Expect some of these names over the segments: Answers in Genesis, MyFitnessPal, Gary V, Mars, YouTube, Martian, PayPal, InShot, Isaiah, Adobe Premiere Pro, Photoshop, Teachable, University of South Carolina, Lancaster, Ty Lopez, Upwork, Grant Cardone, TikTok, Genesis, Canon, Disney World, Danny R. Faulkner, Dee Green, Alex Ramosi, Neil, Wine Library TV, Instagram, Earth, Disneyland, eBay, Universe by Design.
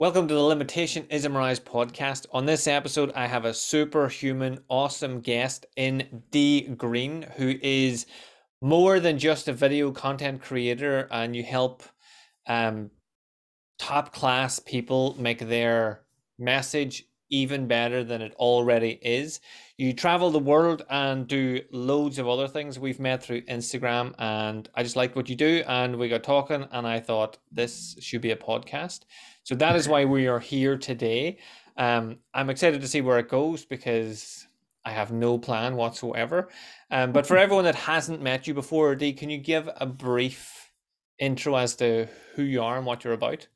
Welcome to the Limitation is a Mirage podcast. On this episode, I have a superhuman, awesome guest in Dee Green, who is more than just a video content creator, and you help top class people make their message even better than it already is. You travel the world and do loads of other things. We've met through Instagram, and I just liked what you do, and we got talking, and I thought this should be a podcast. So that is why we are here today. I'm excited to see where it goes because I have no plan whatsoever. But for everyone that hasn't met you before, Dee, can you give a brief intro as to who you are and what you're about?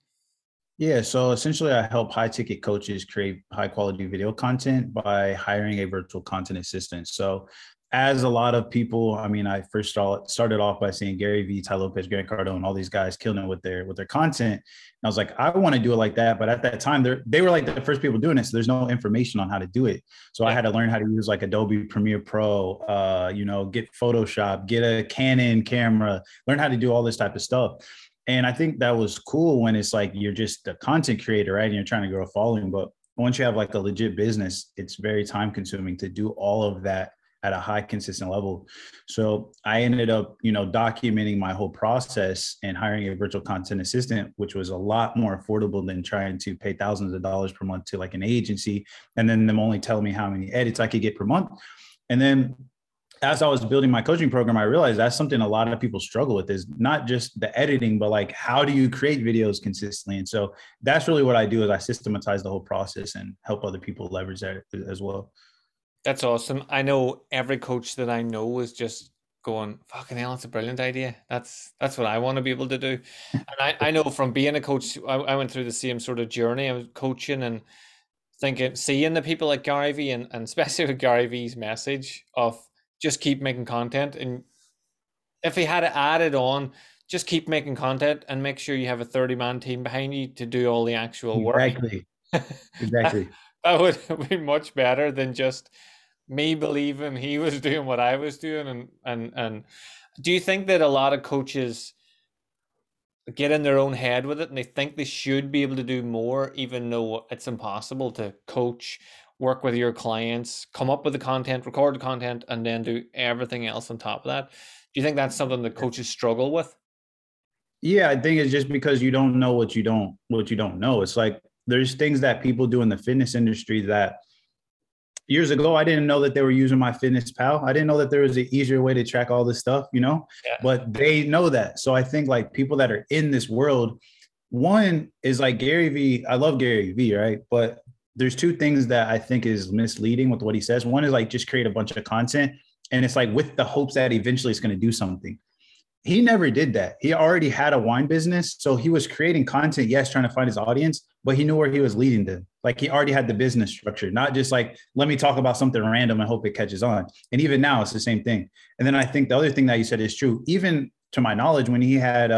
Yeah, so essentially I help high ticket coaches create high quality video content by hiring a virtual content assistant. So as a lot of people, I mean, I first started off by seeing Gary V, Ty Lopez, Grant Cardone, all these guys killing it with their content. And I was like, I want to do it like that. But at that time, they were like the first people doing it. So there's no information on how to do it. So I had to learn how to use like Adobe Premiere Pro, get Photoshop, get a Canon camera, learn how to do all this type of stuff. And I think that was cool when it's like, you're just a content creator, right? And you're trying to grow a following. But once you have like a legit business, it's very time consuming to do all of that at a high consistent level. So I ended up, documenting my whole process and hiring a virtual content assistant, which was a lot more affordable than trying to pay thousands of dollars per month to like an agency. And then them only telling me how many edits I could get per month. And then as I was building my coaching program, I realized that's something a lot of people struggle with, is not just the editing, but like, how do you create videos consistently? And so that's really what I do, is I systematize the whole process and help other people leverage that as well. That's awesome. I know every coach that I know is just going, fucking hell, that's a brilliant idea. That's what I want to be able to do. And I know from being a coach, I went through the same sort of journey. I was coaching and thinking, seeing the people like Gary V, and especially with Gary V's message of just keep making content. And if he had it added on, just keep making content and make sure you have a 30-man team behind you to do all the actual work. Exactly. That would be much better than just me believing he was doing what I was doing. And do you think that a lot of coaches get in their own head with it and they think they should be able to do more, even though it's impossible to coach, work with your clients, come up with the content, record the content, and then do everything else on top of that? Do you think that's something that coaches struggle with? Yeah, I think it's just because you don't know what you don't know. It's like, there's things that people do in the fitness industry that years ago, I didn't know that they were using MyFitnessPal. I didn't know that there was an easier way to track all this stuff, but they know that. So I think like people that are in this world, one is like Gary V. I love Gary V, right? But there's two things that I think is misleading with what he says. One is like, just create a bunch of content. And it's like with the hopes that eventually it's going to do something. He never did that. He already had a wine business. So he was creating content, yes, trying to find his audience, but he knew where he was leading them. Like he already had the business structure, not just like, let me talk about something random and hope it catches on. And even now it's the same thing. And then I think the other thing that you said is true. Even to my knowledge, when he had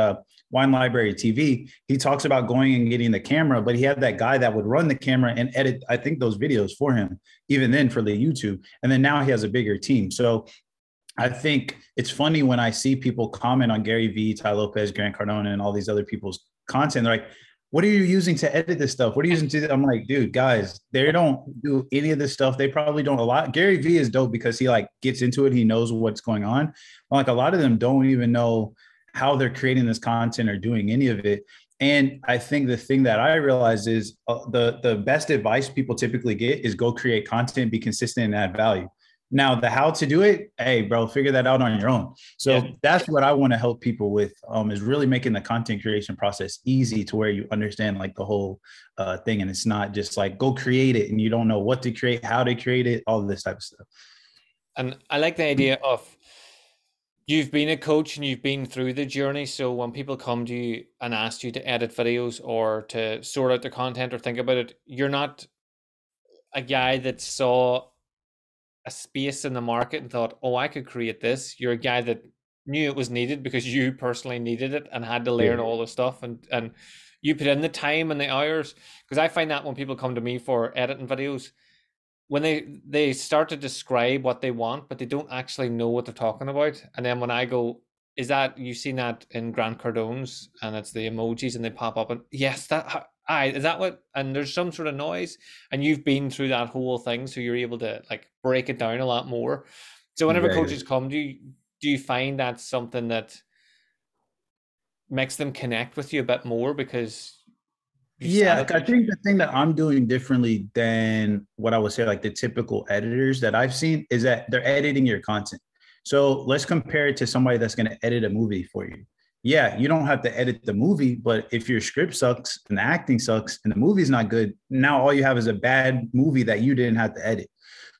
Wine Library TV, he talks about going and getting the camera, but he had that guy that would run the camera and edit, I think, those videos for him, even then for the YouTube. And then now he has a bigger team. So I think it's funny when I see people comment on Gary V, Ty Lopez, Grant Cardone, and all these other people's content. They're like, what are you using to edit this stuff? What are you using to do? I'm like, dude, guys, they don't do any of this stuff. They probably don't a lot. Gary V is dope because he like gets into it. He knows what's going on. Like a lot of them don't even know how they're creating this content or doing any of it. And I think the thing that I realized is the best advice people typically get is go create content, be consistent, and add value. Now, the how to do it, hey, bro, figure that out on your own. So that's what I want to help people with, is really making the content creation process easy to where you understand like the whole thing. And it's not just like, go create it and you don't know what to create, how to create it, all this type of stuff. And I like the idea of, you've been a coach and you've been through the journey. So when people come to you and ask you to edit videos or to sort out the content or think about it, you're not a guy that saw a space in the market and thought, oh, I could create this. You're a guy that knew it was needed because you personally needed it and had to learn all the stuff. And you put in the time and the hours. Because I find that when people come to me for editing videos, when they start to describe what they want, but they don't actually know what they're talking about. And then when I go, is that, you've seen that in Grant Cardone's, and it's the emojis and they pop up, and yes, that Is that what? And there's some sort of noise, and you've been through that whole thing, so you're able to like break it down a lot more. So whenever coaches come, do you find that's something that makes them connect with you a bit more? Because I think the thing that I'm doing differently than what I would say like the typical editors that I've seen is that they're editing your content. So let's compare it to somebody that's going to edit a movie for you. Yeah, you don't have to edit the movie, but if your script sucks and the acting sucks and the movie's not good, now all you have is a bad movie that you didn't have to edit.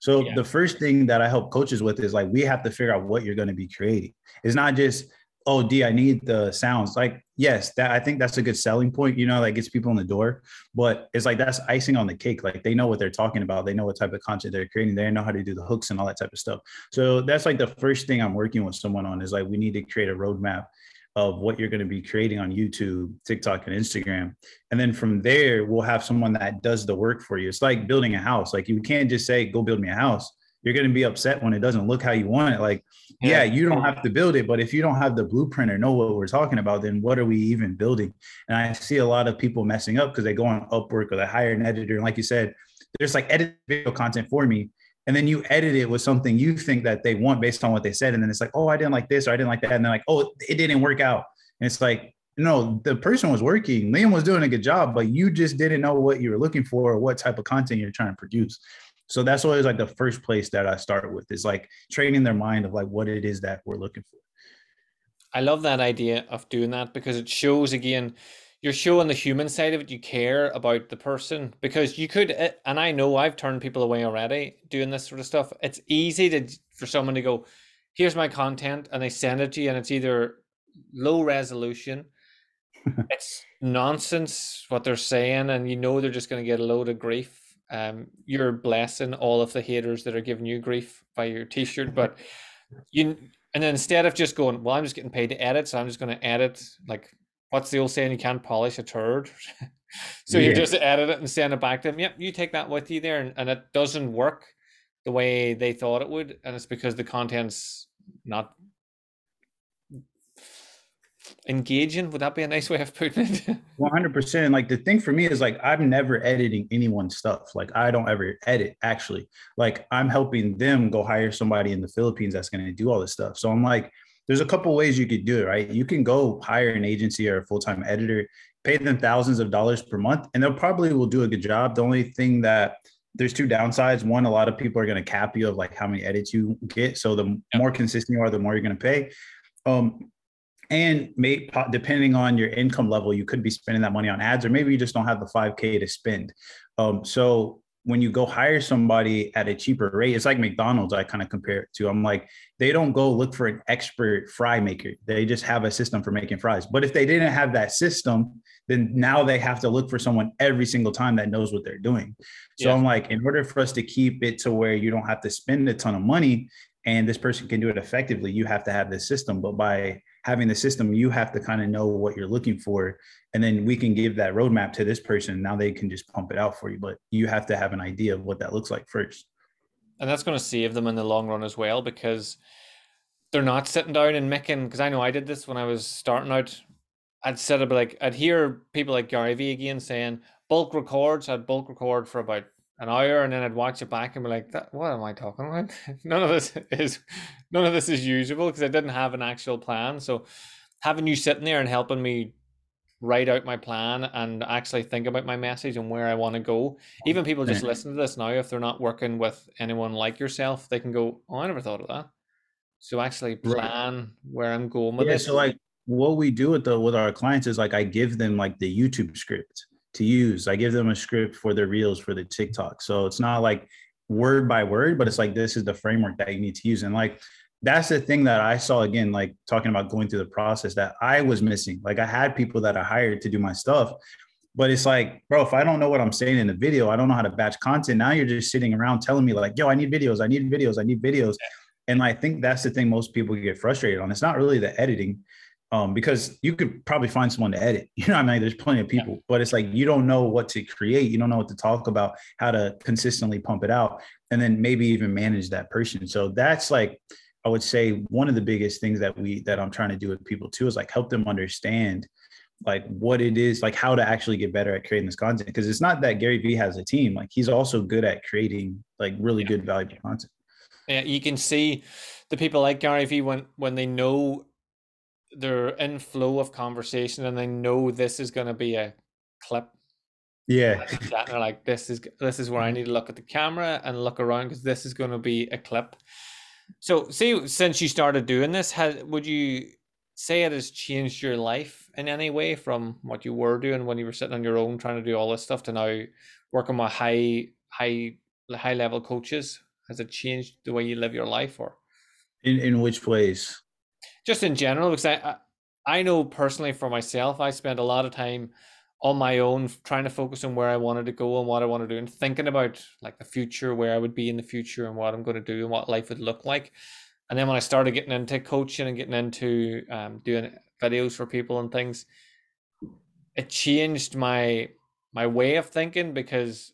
So the first thing that I help coaches with is like, we have to figure out what you're going to be creating. It's not just, oh, D, I need the sounds. Like, yes, that I think that's a good selling point, you know, that gets people in the door, but it's like, that's icing on the cake. Like they know what they're talking about. They know what type of content they're creating. They know how to do the hooks and all that type of stuff. So that's like the first thing I'm working with someone on is like, we need to create a roadmap of what you're going to be creating on YouTube, TikTok, and Instagram. And then from there, we'll have someone that does the work for you. It's like building a house. Like you can't just say, go build me a house. You're going to be upset when it doesn't look how you want it. Like, yeah, you don't have to build it, but if you don't have the blueprint or know what we're talking about, then what are we even building? And I see a lot of people messing up because they go on Upwork or they hire an editor. And like you said, there's like edit video content for me. And then you edit it with something you think that they want based on what they said. And then it's like, oh, I didn't like this, or I didn't like that. And they're like, oh, it didn't work out. And it's like, no, the person was working. Liam was doing a good job, but you just didn't know what you were looking for or what type of content you're trying to produce. So that's always like the first place that I start with is like training their mind of like what it is that we're looking for. I love that idea of doing that because it shows, again, you're showing the human side of it. You care about the person because you could, and I know I've turned people away already doing this sort of stuff. It's easy for someone to go, here's my content, and they send it to you, and it's either low resolution, it's nonsense what they're saying, and you know they're just going to get a load of grief. You're blessing all of the haters that are giving you grief by your t-shirt, but and then instead of just going, well, I'm just getting paid to edit, so I'm just going to edit, like, what's the old saying? You can't polish a turd. So you just edit it and send it back to them. Yep, you take that with you there, and it doesn't work the way they thought it would, and it's because the content's not engaging. Would that be a nice way of putting it? 100%. Like the thing for me is like, I'm never editing anyone's stuff. Like I don't ever edit, actually. Like I'm helping them go hire somebody in the Philippines that's going to do all this stuff. So I'm like, there's a couple ways you could do it, right? You can go hire an agency or a full-time editor, pay them thousands of dollars per month, and they'll probably will do a good job. The only thing that there's two downsides. One, a lot of people are going to cap you of like how many edits you get. So the more consistent you are, the more you're going to pay. And maybe depending on your income level, you could be spending that money on ads, or maybe you just don't have the $5,000 to spend. So when you go hire somebody at a cheaper rate, it's like McDonald's, I kind of compare it to. I'm like, they don't go look for an expert fry maker. They just have a system for making fries. But if they didn't have that system, then now they have to look for someone every single time that knows what they're doing. So I'm like, in order for us to keep it to where you don't have to spend a ton of money and this person can do it effectively, you have to have this system. But by having the system, you have to kind of know what you're looking for. And then we can give that roadmap to this person. Now they can just pump it out for you, but you have to have an idea of what that looks like first. And that's going to save them in the long run as well, because they're not sitting down and making, because I know I did this when I was starting out. I'd hear people like Gary V again saying bulk records. I'd bulk record for about an hour, and then I'd watch it back and be like, "What am I talking about? None of this is usable because I didn't have an actual plan." So, having you sitting there and helping me write out my plan and actually think about my message and where I want to go. Even people just listen to this now, if they're not working with anyone like yourself, they can go, "Oh, I never thought of that." So actually plan where I'm going with this. So like what we do with our clients is like I give them like the YouTube script to use. I give them a script for their reels, for the TikTok. So it's not like word by word, but it's like, this is the framework that you need to use. And like, that's the thing that I saw, again, like talking about going through the process that I was missing. Like I had people that I hired to do my stuff, but it's like, bro, if I don't know what I'm saying in the video, I don't know how to batch content. Now you're just sitting around telling me like, yo, I need videos. And I think that's the thing most people get frustrated on. It's not really the editing. Because you could probably find someone to edit, you know what I mean? There's plenty of people, but it's like, you don't know what to create. You don't know what to talk about, how to consistently pump it out, and then maybe even manage that person. So that's like, I would say one of the biggest things that I'm trying to do with people too, is like help them understand like what it is, like how to actually get better at creating this content. Because it's not that Gary V has a team, like he's also good at creating like really good valuable content. Yeah, you can see the people like Gary V when they know they're in flow of conversation and they know this is going to be a clip. Yeah. And they're like, this is where I need to look at the camera and look around because this is going to be a clip. So see, since you started doing this, would you say it has changed your life in any way from what you were doing when you were sitting on your own trying to do all this stuff to now working with high level coaches? Has it changed the way you live your life, or in which ways? Just in general, because I know personally for myself, I spent a lot of time on my own trying to focus on where I wanted to go and what I want to do and thinking about like the future, where I would be in the future and what I'm going to do and what life would look like. And then when I started getting into coaching and getting into doing videos for people and things, it changed my way of thinking because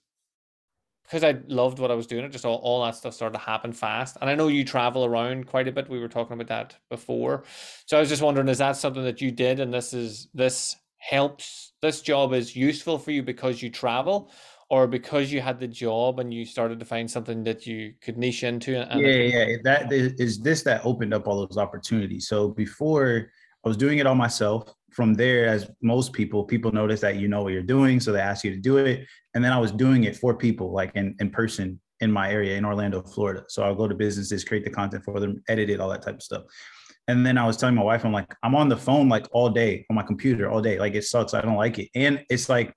I loved what I was doing. It just all that stuff started to happen fast. And I know you travel around quite a bit. We were talking about that before. So I was just wondering, is that something that you did? And this job is useful for you because you travel, or because you had the job and you started to find something that you could niche into? And yeah. That is this that opened up all those opportunities. So before I was doing it all myself. From there, as most people notice that you know what you're doing, so they ask you to do it. And then I was doing it for people, like in person in my area in Orlando, Florida. So I'll go to businesses, create the content for them, edit it, all that type of stuff. And then I was telling my wife, I'm like, I'm on the phone like all day, on my computer all day. Like, it sucks. I don't like it. And it's like,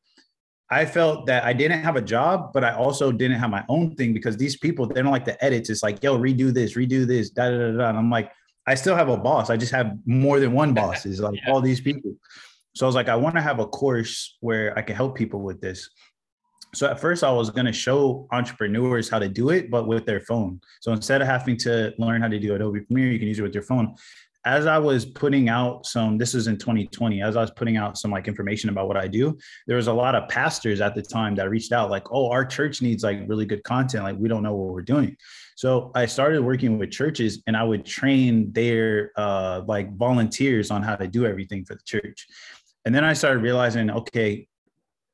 I felt that I didn't have a job, but I also didn't have my own thing, because these people, they don't like the edits. It's like, yo, redo this, da, da, da, da. And I'm like, I still have a boss. I just have more than one boss. It's like all these people. So I was like, I want to have a course where I can help people with this. So at first I was going to show entrepreneurs how to do it, but with their phone. So instead of having to learn how to do Adobe Premiere, you can use it with your phone. As I was putting out this was in 2020, as I was putting out some like information about what I do, there was a lot of pastors at the time that reached out like, oh, our church needs like really good content. Like, we don't know what we're doing. So I started working with churches, and I would train their like volunteers on how to do everything for the church. And then I started realizing, okay,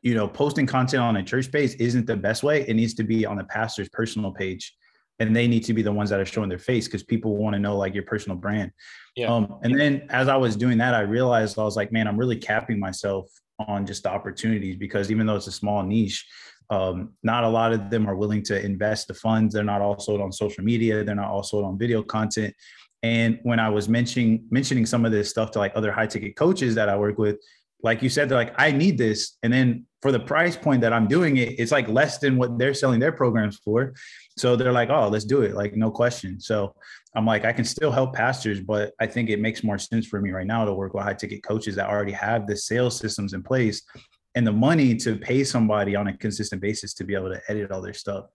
you know, posting content on a church page isn't the best way. It needs to be on the pastor's personal page. And they need to be the ones that are showing their face, because people want to know like your personal brand. Yeah. And then as I was doing that, I realized I was like, man, I'm really capping myself on just the opportunities, because even though it's a small niche, not a lot of them are willing to invest the funds. They're not all sold on social media. They're not all sold on video content. And when I was mentioning some of this stuff to like other high ticket coaches that I work with, like you said, they're like, I need this. And then for the price point that I'm doing it, it's like less than what they're selling their programs for. So they're like, oh, let's do it. Like, no question. So I'm like, I can still help pastors, but I think it makes more sense for me right now to work with high ticket coaches that already have the sales systems in place and the money to pay somebody on a consistent basis to be able to edit all their stuff.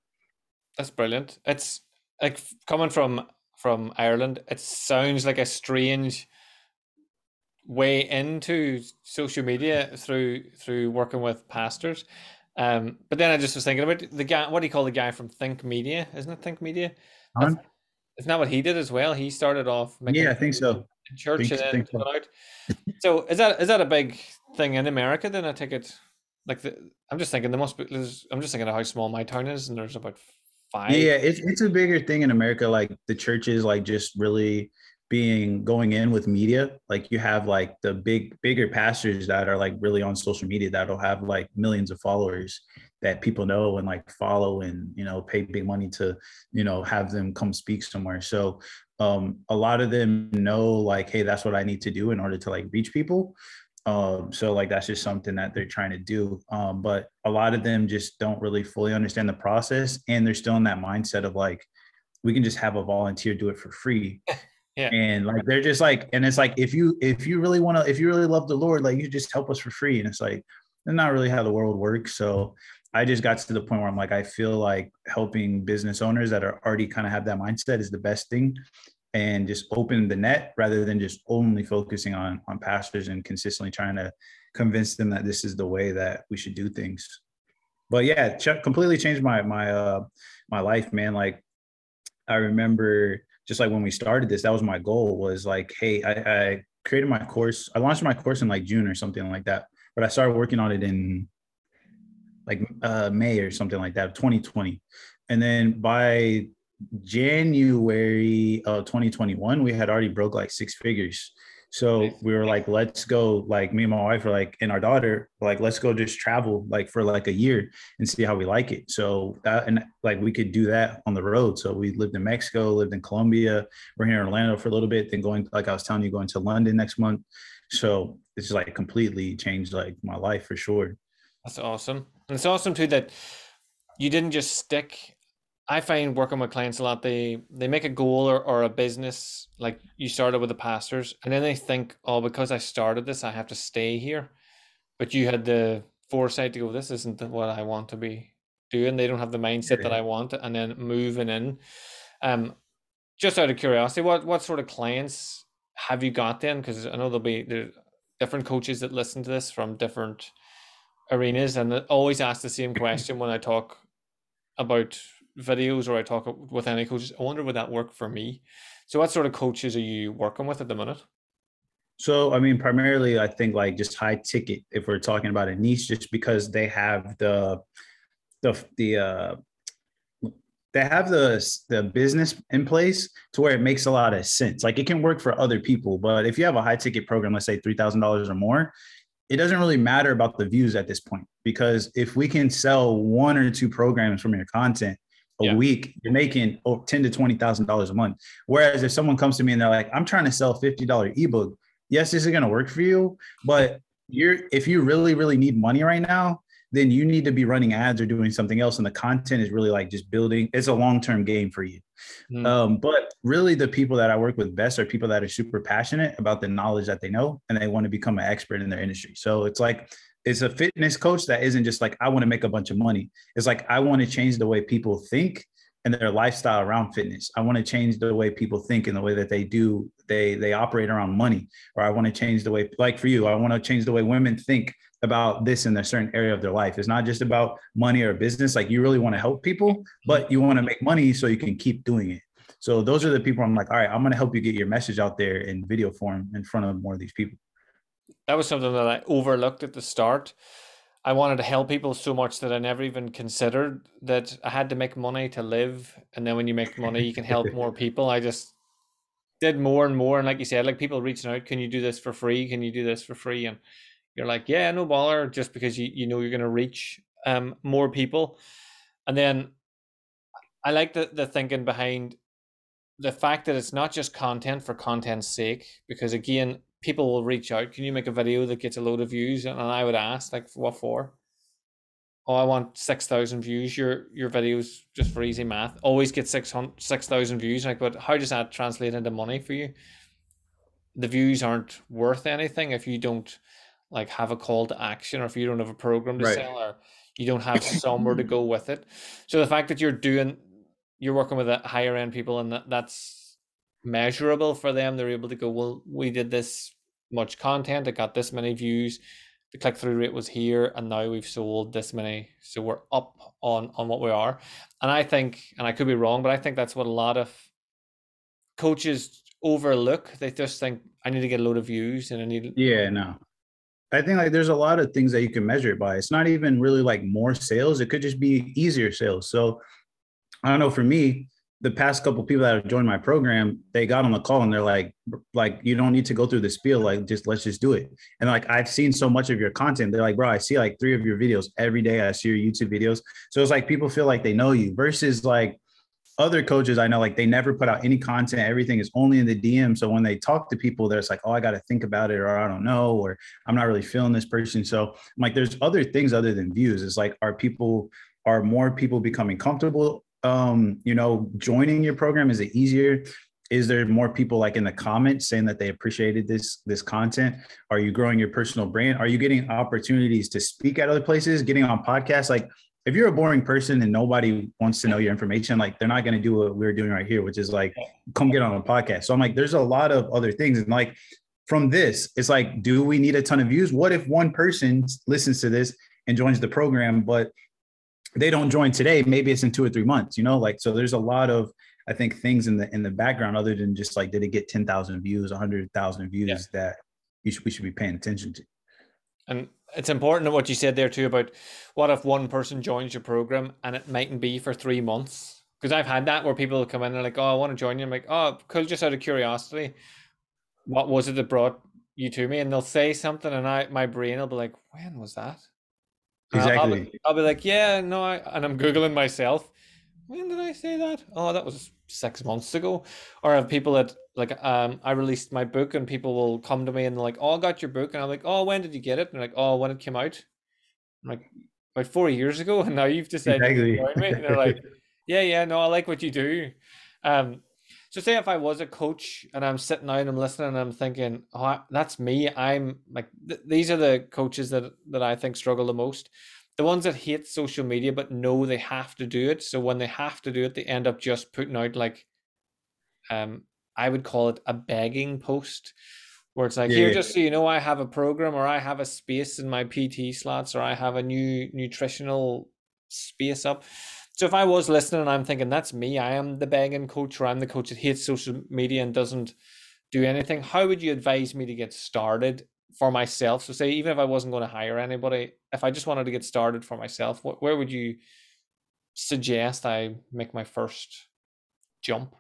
That's brilliant. It's like coming from Ireland, it sounds like a strange way into social media through working with pastors, but then I just was thinking about the guy, what do you call the guy from Think Media, isn't it? Think Media, it's not what he did as well. He started off making I think so. Out. So is that a big thing in America then? I take it like I'm just thinking I'm just thinking of how small my town is, and there's about 5. Yeah, it's a bigger thing in America. Like the churches like just really going in with media. Like you have like the bigger pastors that are like really on social media that'll have like millions of followers that people know and like follow and, you know, pay big money to, you know, have them come speak somewhere. So a lot of them know like, hey, that's what I need to do in order to like reach people. So like that's just something that they're trying to do. But a lot of them just don't really fully understand the process, and they're still in that mindset of like, we can just have a volunteer do it for free. Yeah. And like, they're just like, and it's like, if you really love the Lord, like you just help us for free. And it's like, that's not really how the world works. So I just got to the point where I'm like, I feel like helping business owners that are already kind of have that mindset is the best thing, and just open the net rather than just only focusing on pastors and consistently trying to convince them that this is the way that we should do things. But yeah, completely changed my life, man. Like I remember, just like when we started this, that was my goal, was like, hey, I created my course. I launched my course in like June or something like that, but I started working on it in like May or something like that, 2020. And then by January of 2021, we had already broke like 6 figures. So we were like, let's go, like me and my wife were like, and our daughter, like, let's go just travel like for like a year and see how we like it. So that, and like, we could do that on the road. So we lived in Mexico, lived in Colombia. We're here in Orlando for a little bit, then going, like I was telling you, going to London next month. So this is like completely changed like my life for sure. That's awesome. And it's awesome too, that you didn't just stick. I find working with clients a lot, they make a goal or a business, like you started with the pastors, and then they think, oh, because I started this, I have to stay here. But you had the foresight to go, this isn't what I want to be doing. They don't have the mindset that I want, and then moving in. Just out of curiosity, what sort of clients have you got then? Because I know there's different coaches that listen to this from different arenas, and they always ask the same question when I talk about videos or I talk with any coaches. I wonder, would that work for me? So what sort of coaches are you working with at the minute? So, I mean, primarily I think like just high ticket, if we're talking about a niche, just because they have the business in place to where it makes a lot of sense. Like it can work for other people, but if you have a high ticket program, let's say $3,000 or more, it doesn't really matter about the views at this point, because if we can sell 1 or 2 programs from your content a week, you're making $10,000 to $20,000 a month. Whereas if someone comes to me and they're like, I'm trying to sell $50 ebook. Yes, this is going to work for you, but if you really, really need money right now, then you need to be running ads or doing something else. And the content is really like just building. It's a long-term game for you. Mm. But really the people that I work with best are people that are super passionate about the knowledge that they know, and they want to become an expert in their industry. So it's like, it's a fitness coach that isn't just like, I want to make a bunch of money. It's like, I want to change the way people think and their lifestyle around fitness. I want to change the way people think and the way that they operate around money. Or I want to change the way, like for you, I want to change the way women think about this in a certain area of their life. It's not just about money or business. Like you really want to help people, but you want to make money so you can keep doing it. So those are the people I'm like, all right, I'm going to help you get your message out there in video form in front of more of these people. That was something that I overlooked at the start. I wanted to help people so much that I never even considered that I had to make money to live. And then when you make money, you can help more people. I just did more and more. And like you said, like people reaching out, can you do this for free? Can you do this for free? And you're like, yeah, no bother, just because you know you're going to reach more people. And then I like the thinking behind the fact that it's not just content for content's sake, because again, people will reach out. Can you make a video that gets a load of views? And I would ask, like, what for? Oh, I want 6,000 views. Your videos, just for easy math, always get 6,000 views. Like, but how does that translate into money for you? The views aren't worth anything if you don't like have a call to action, or if you don't have a program to sell, or you don't have somewhere to go with it. So the fact that you're working with the higher end people, and that's measurable for them, they're able to go, well, we did this much content, it got this many views, the click-through rate was here, and now we've sold this many, so we're up on what we are. And I think, and I could be wrong, but I think that's what a lot of coaches overlook. They just think, I need to get a load of views, and I need I think like there's a lot of things that you can measure it by. It's not even really like more sales, it could just be easier sales. So I don't know, for me, the past couple of people that have joined my program, they got on the call and they're like, you don't need to go through the spiel. Like, just, let's just do it. And like, I've seen so much of your content. They're like, bro, I see like 3 of your videos every day. I see your YouTube videos. So it's like, people feel like they know you, versus like other coaches I know, like they never put out any content. Everything is only in the DM. So when they talk to people, they're like, oh, I got to think about it, or I don't know, or I'm not really feeling this person. So I'm like, there's other things other than views. It's like, are more people becoming comfortable? Joining your program, is it easier? Is there more people like in the comments saying that they appreciated this content? Are you growing your personal brand? Are you getting opportunities to speak at other places, getting on podcasts? Like if you're a boring person and nobody wants to know your information, like they're not going to do what we're doing right here, which is like, come get on a podcast. So I'm like, there's a lot of other things. And like from this, it's like, do we need a ton of views? What if one person listens to this and joins the program, but they don't join today? Maybe it's in 2 or 3 months, you know, like, so there's a lot of, I think things in the background, other than just like, did it get 10,000 views, 100,000 views, that we should be paying attention to. And it's important what you said there too, about what if one person joins your program and it mightn't be for 3 months? Because I've had that where people come in and they're like, oh, I want to join you. I'm like, oh, cool. Just out of curiosity, what was it that brought you to me? And they'll say something and my brain will be like, when was that? Exactly. I'll be like, yeah, no. And I'm Googling myself. When did I say that? Oh, that was 6 months ago. Or have people that like, I released my book and people will come to me and they're like, oh, I got your book. And I'm like, oh, when did you get it? And they're like, oh, when it came out. I'm like, about 4 years ago. And now you've decided to join me. And they're like, yeah, no, I like what you do. So say if I was a coach and I'm sitting down and I'm listening and I'm thinking, oh, that's me. I'm like, these are the coaches that I think struggle the most. The ones that hate social media, but know they have to do it. So when they have to do it, they end up just putting out like, I would call it a begging post, where it's like, here, just so you know, I have a program, or I have a space in my PT slots, or I have a new nutritional space up. So if I was listening and I'm thinking, that's me, I am the begging coach, or I'm the coach that hates social media and doesn't do anything, how would you advise me to get started for myself? So say, even if I wasn't going to hire anybody, if I just wanted to get started for myself, where would you suggest I make my first jump?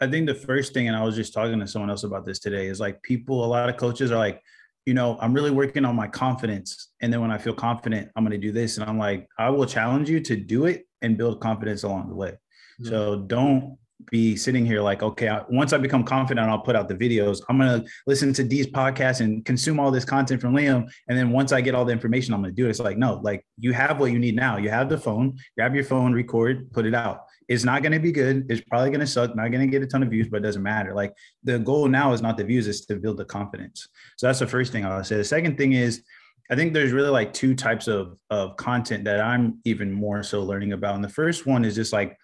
I think the first thing, and I was just talking to someone else about this today, is like, people, a lot of coaches are like, you know, I'm really working on my confidence. And then when I feel confident, I'm going to do this. And I'm like, I will challenge you to do it and build confidence along the way. Mm-hmm. So don't be sitting here like, okay, once I become confident, I'll put out the videos. I'm going to listen to these podcasts and consume all this content from Liam. And then once I get all the information, I'm going to do it. It's like, no, like, you have what you need now. You have the phone, grab your phone, record, put it out. It's not going to be good. It's probably going to suck. Not going to get a ton of views, but it doesn't matter. Like, the goal now is not the views, it's to build the confidence. So that's the first thing I would say. The second thing is, I think there's really like two types of content that I'm even more so learning about. And the first one is just like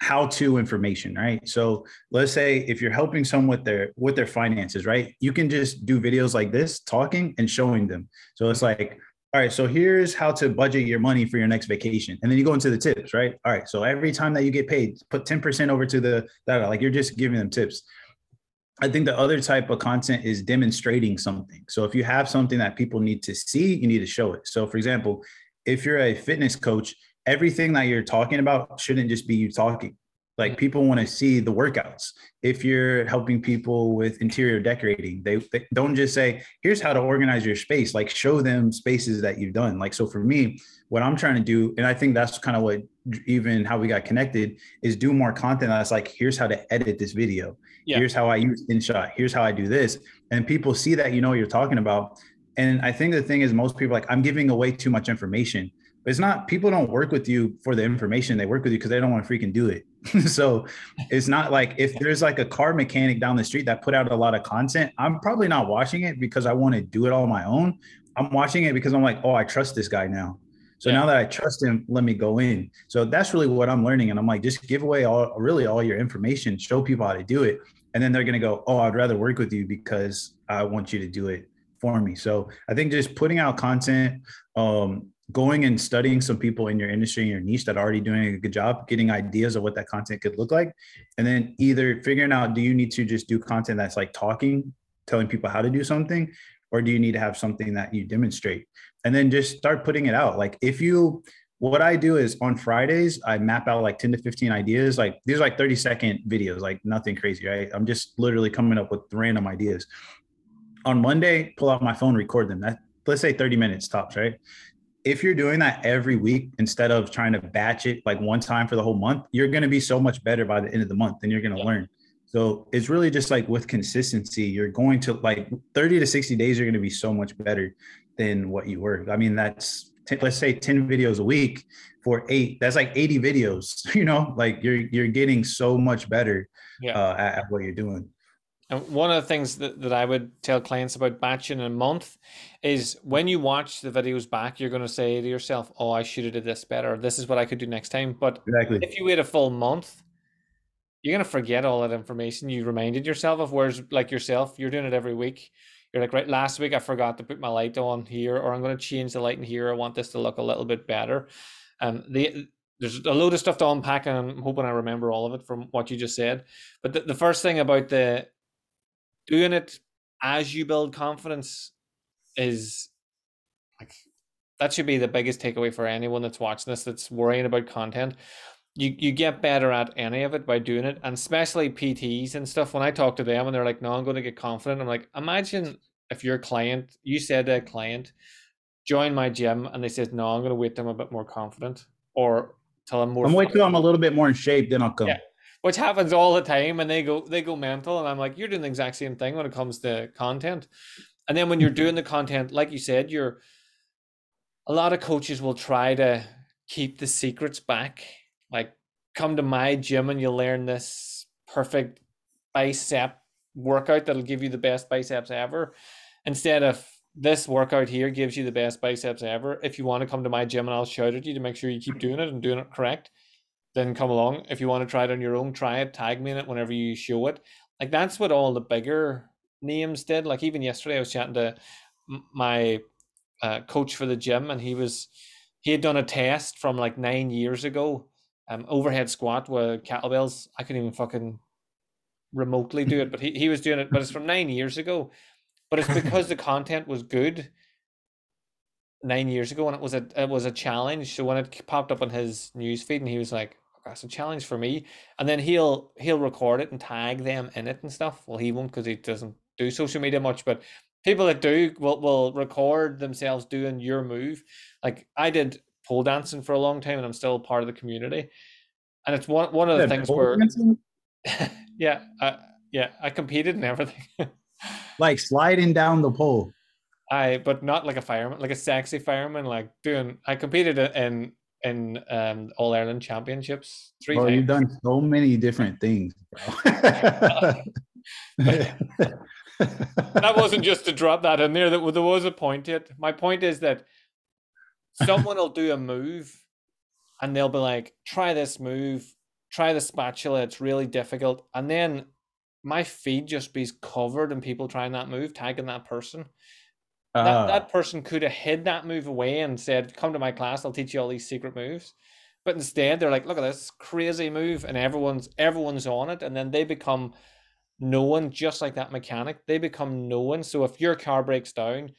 how-to information, right? So let's say if you're helping someone with their finances, right? You can just do videos like this, talking and showing them. So it's like, all right, so here's how to budget your money for your next vacation. And then you go into the tips, right? All right, so every time that you get paid, put 10% over to like, you're just giving them tips. I think the other type of content is demonstrating something. So if you have something that people need to see, you need to show it. So for example, if you're a fitness coach, everything that you're talking about shouldn't just be you talking. Like, people want to see the workouts. If you're helping people with interior decorating, they don't just say, here's how to organize your space. Like, show them spaces that you've done. Like, so for me, what I'm trying to do, and I think that's kind of what, even how we got connected, is do more content that's like, here's how to edit this video. Yeah. Here's how I use InShot. Here's how I do this. And people see that, you know what you're talking about. And I think the thing is, most people are like, I'm giving away too much information. It's not, people don't work with you for the information. They work with you because they don't want to freaking do it. So it's not like, if there's like a car mechanic down the street that put out a lot of content, I'm probably not watching it because I want to do it all on my own. I'm watching it because I'm like, oh, I trust this guy now. So now that I trust him, let me go in. So that's really what I'm learning. And I'm like, just give away all your information, show people how to do it. And then they're going to go, oh, I'd rather work with you because I want you to do it for me. So I think just putting out content, going and studying some people in your industry, in your niche, that are already doing a good job, getting ideas of what that content could look like. And then either figuring out, do you need to just do content that's like talking, telling people how to do something, or do you need to have something that you demonstrate? And then just start putting it out. Like, what I do is on Fridays, I map out like 10 to 15 ideas. Like, these are like 30-second videos, like nothing crazy, right? I'm just literally coming up with random ideas. On Monday, pull out my phone, record them. Let's say 30 minutes tops, right? If you're doing that every week, instead of trying to batch it like one time for the whole month, you're going to be so much better by the end of the month, and you're going to learn. So it's really just like, with consistency, you're going to, like, 30 to 60 days, you're going to be so much better than what you were. I mean, that's, let's say 10 videos a week for 8, that's like 80 videos, you know, like you're getting so much better at what you're doing. And one of the things that I would tell clients about batching in a month is, when you watch the videos back, you're going to say to yourself, oh, I should have did this better. This is what I could do next time. But if you wait a full month, you're going to forget all that information you reminded yourself of. Whereas, like yourself, you're doing it every week. You're like, right, last week I forgot to put my light on here, or I'm going to change the light in here. I want this to look a little bit better. there's a load of stuff to unpack, and I'm hoping I remember all of it from what you just said. But the first thing about the doing it as you build confidence is, like, that should be the biggest takeaway for anyone that's watching this, that's worrying about content. You get better at any of it by doing it, and especially PTs and stuff. When I talk to them and they're like, no, I'm going to get confident, I'm like, imagine if your client, you said to a client, join my gym, and they said, no, I'm going to wait till I'm a bit more confident, or till I'm more, I'm waiting till I'm a little bit more in shape, then I'll come. Yeah. Which happens all the time, and they go mental, and I'm like, you're doing the exact same thing when it comes to content. And then when you're doing the content, like you said, a lot of coaches will try to keep the secrets back. Like, come to my gym and you'll learn this perfect bicep workout that'll give you the best biceps ever, instead of, this workout here gives you the best biceps ever. If you want to come to my gym and I'll shout at you to make sure you keep doing it and doing it correct, then come along. If you want to try it on your own, try it, tag me in it whenever you show it. Like, that's what all the bigger names did. Like, even yesterday I was chatting to my coach for the gym, and he had done a test from like 9 years ago, overhead squat with kettlebells. I couldn't even fucking remotely do it, but he was doing it. But it's from 9 years ago. But it's because the content was good 9 years ago, and it was a challenge. So when it popped up on his newsfeed, and he was like, oh, "That's a challenge for me," and then he'll record it and tag them in it and stuff. Well, he won't, because he doesn't do social media much, but people that do will record themselves doing your move. Like, I did pole dancing for a long time, and I'm still part of the community. And it's one of the things where, I competed in everything. Like sliding down the pole. But not like a fireman, like a sexy fireman, like doing, I competed in All-Ireland championships 3 times. You've done so many different things, bro. That wasn't just to drop that in there. There was a point to it. My point is that someone will do a move and they'll be like, try this move, try the spatula, it's really difficult. And then my feed just be covered in people trying that move, tagging that person. That person could have hid that move away and said, come to my class, I'll teach you all these secret moves. But instead they're like, look at this crazy move, and everyone's on it. And then they become known, just like that mechanic. They become known. So if your car breaks down,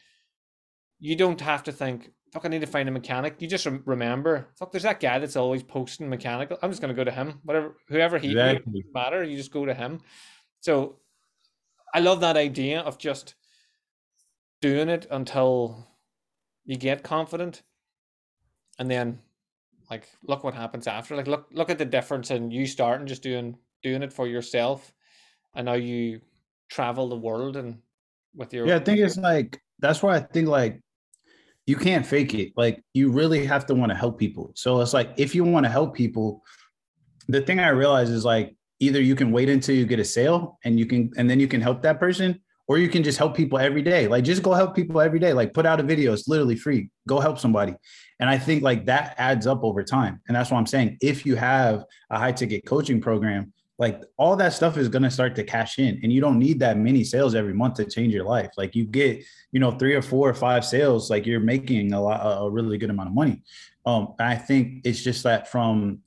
you don't have to think, fuck, I need to find a mechanic. You just remember, fuck, there's that guy that's always posting mechanical. I'm just going to go to him. Whoever he is, doesn't matter. You just go to him. So I love that idea of just doing it until you get confident, and then, like, look what happens after. Like, look at the difference in you starting just doing it for yourself, and now you travel the world and with your. Yeah, I think it's like, that's why I think, like, you can't fake it. Like, you really have to want to help people. So it's like, if you want to help people, the thing I realize is, like, either you can wait until you get a sale and then you can help that person, or you can just help people every day. Like, just go help people every day. Like, put out a video. It's literally free. Go help somebody. And I think, like, that adds up over time. And that's what I'm saying. If you have a high ticket coaching program, like, all that stuff is going to start to cash in, and you don't need that many sales every month to change your life. Like, you get, 3 or 4 or 5 sales, like, you're making a really good amount of money. I think it's just that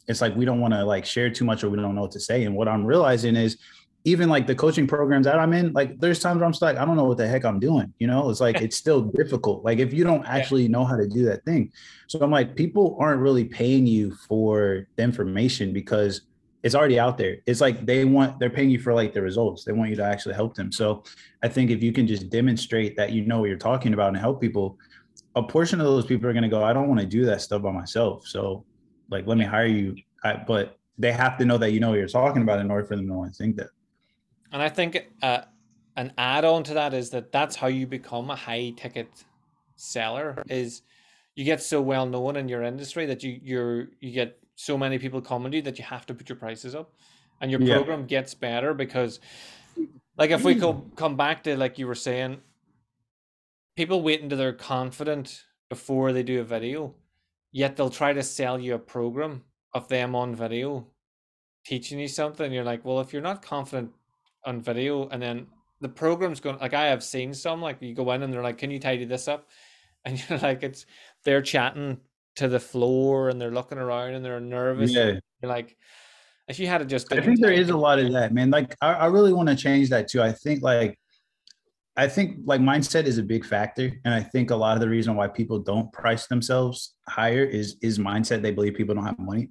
it's like, we don't want to, like, share too much, or we don't know what to say. And what I'm realizing is, even like the coaching programs that I'm in, like, there's times where I'm just like, I don't know what the heck I'm doing. It's like, it's still difficult. Like, if you don't actually know how to do that thing. So I'm like, people aren't really paying you for the information, because it's already out there. It's like they're paying you for, like, the results. They want you to actually help them. So I think if you can just demonstrate that you know what you're talking about and help people, a portion of those people are going to go, I don't want to do that stuff by myself. So, like, let me hire you. But they have to know that you know what you're talking about in order for them to want to think that. And I think an add-on to that is that's how you become a high-ticket seller, is you get so well-known in your industry that you get so many people coming to you that you have to put your prices up, and your program gets better. Because, like, if we come back to, like you were saying, people wait until they're confident before they do a video, yet they'll try to sell you a program of them on video teaching you something. You're like, well, if you're not confident on video, and then the program's going, like, I have seen some, like, you go in and they're like, can you tidy this up? And you're like, they're chatting to the floor and they're looking around and they're nervous. Yeah. You're like, if you had to just, I think there is a lot of that, man. Like, I really want to change that too. I think mindset is a big factor. And I think a lot of the reason why people don't price themselves higher is mindset. They believe people don't have money.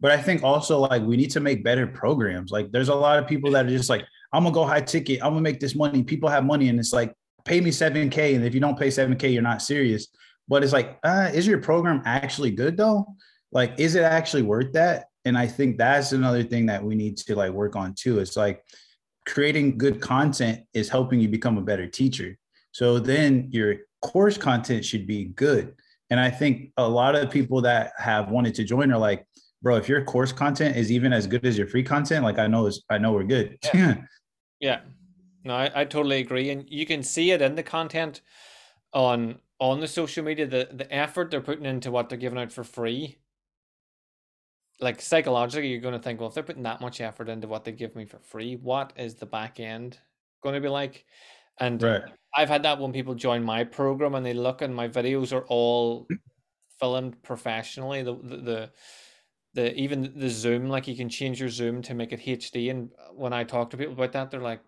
But I think also, like, we need to make better programs. Like, there's a lot of people that are just like, I'm going to go high ticket. I'm going to make this money. People have money. And it's like, pay me $7,000. And if you don't pay $7,000, you're not serious. But it's like, is your program actually good though? Like, is it actually worth that? And I think that's another thing that we need to like work on too. It's like, creating good content is helping you become a better teacher. So then your course content should be good. And I think a lot of people that have wanted to join are like, bro, if your course content is even as good as your free content, like I know we're good. Yeah. Yeah. No, I totally agree. And you can see it in the content on the social media, the effort they're putting into what they're giving out for free. Like, psychologically, you're going to think, well, if they're putting that much effort into what they give me for free, what is the back end going to be like? And right. I've had that when people join my program and they look, and my videos are all filmed professionally. Even the zoom, like, you can change your zoom to make it HD. And when I talk to people about that, they're like,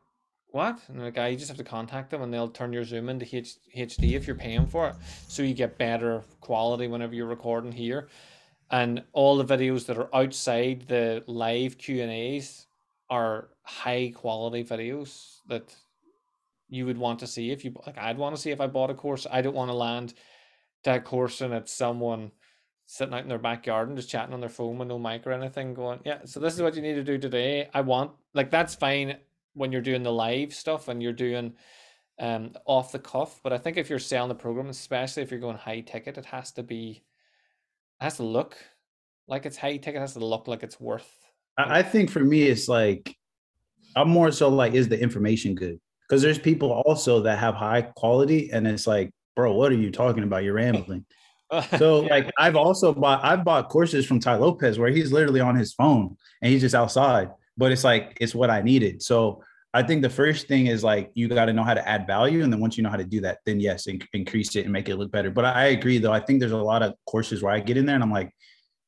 what? And they're like, you just have to contact them and they'll turn your zoom into HD if you're paying for it. So you get better quality whenever you're recording here. And all the videos that are outside the live Q&As are high quality videos that you would want to see. I'd want to see if I bought a course. I don't want to land that course and it's someone sitting out in their backyard and just chatting on their phone with no mic or anything going, yeah, so this is what you need to do today. That's fine when you're doing the live stuff and you're doing off the cuff. But I think if you're selling the program, especially if you're going high ticket, it has to look like it's high ticket, has to look like it's worth. I think for me, it's like, I'm more so like, is the information good? Because there's people also that have high quality and it's like, bro, what are you talking about? You're rambling. So yeah. Like, I've bought courses from Ty Lopez where he's literally on his phone and he's just outside, but it's like, it's what I needed. So I think the first thing is like, you got to know how to add value. And then once you know how to do that, then yes, increase it and make it look better. But I agree though. I think there's a lot of courses where I get in there and I'm like,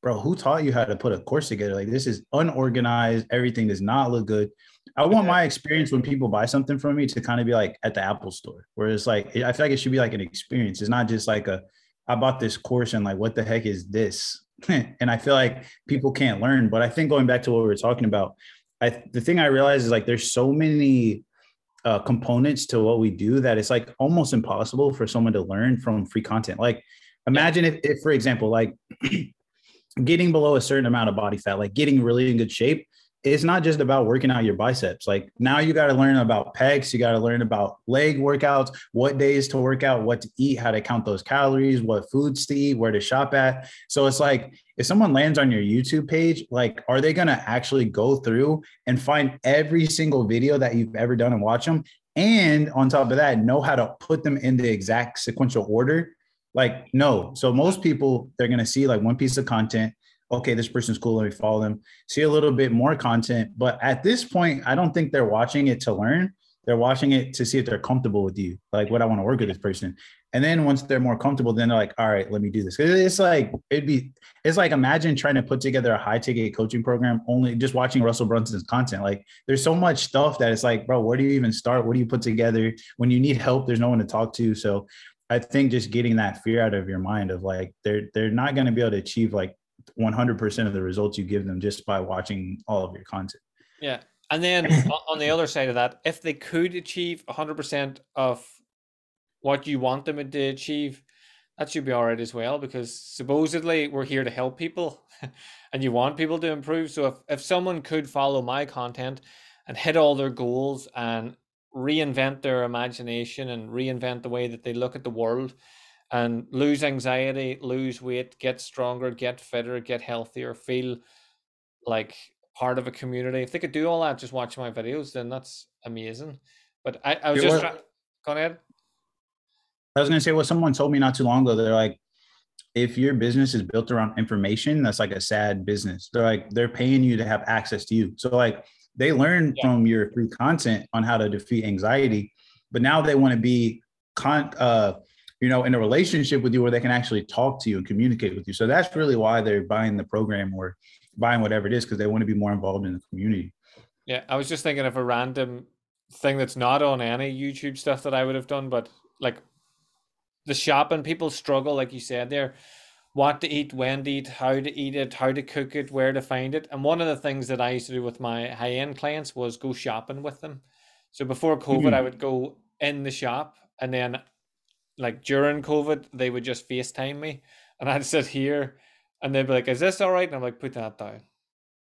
bro, who taught you how to put a course together? Like, this is unorganized. Everything does not look good. I want my experience when people buy something from me to kind of be like at the Apple store, where it's like, I feel like it should be like an experience. It's not just like I bought this course and like, what the heck is this? And I feel like people can't learn. But I think going back to what we were talking about, the thing I realized is like, there's so many components to what we do that it's like almost impossible for someone to learn from free content. Like, imagine if for example, like getting below a certain amount of body fat, like getting really in good shape, it's not just about working out your biceps. Like, now you got to learn about pecs. You got to learn about leg workouts, what days to work out, what to eat, how to count those calories, what foods to eat, where to shop at. So it's like, if someone lands on your YouTube page, like, are they going to actually go through and find every single video that you've ever done and watch them? And on top of that, know how to put them in the exact sequential order? Like, no. So most people, they're going to see like one piece of content. Okay, this person's cool, let me follow them, see a little bit more content. But at this point, I don't think they're watching it to learn. They're watching it to see if they're comfortable with you. Like, what I want to work with this person. And then once they're more comfortable, then they're like, all right, let me do this. It's like, imagine trying to put together a high ticket coaching program, only just watching Russell Brunson's content. Like, there's so much stuff that it's like, bro, where do you even start? What do you put together? When you need help, there's no one to talk to. So I think just getting that fear out of your mind of like, they're not going to be able to achieve like 100% of the results you give them just by watching all of your content. Yeah. And then on the other side of that, if they could achieve 100% of what you want them to achieve, that should be all right as well, because supposedly we're here to help people and you want people to improve. So if someone could follow my content and hit all their goals and reinvent their imagination and reinvent the way that they look at the world, and lose anxiety, lose weight, get stronger, get fitter, get healthier, feel like part of a community. If they could do all that, just watch my videos, then that's amazing. But I was just trying. Go ahead. I was going to say what someone told me not too long ago. They're like, if your business is built around information, that's like a sad business. They're like, they're paying you to have access to you. So like, they learn from your free content on how to defeat anxiety, but now they want to be you know, in a relationship with you where they can actually talk to you and communicate with you. So that's really why they're buying the program or buying whatever it is, because they want to be more involved in the community. Yeah, I was just thinking of a random thing that's not on any YouTube stuff that I would have done, but like the shopping, people struggle, like you said there, what to eat, when to eat it, how to cook it, where to find it. And one of the things that I used to do with my high-end clients was go shopping with them. So before COVID, I would go in the shop, and then like during COVID, they would just FaceTime me and I'd sit here and they'd be like, is this all right? And I'm like, put that down.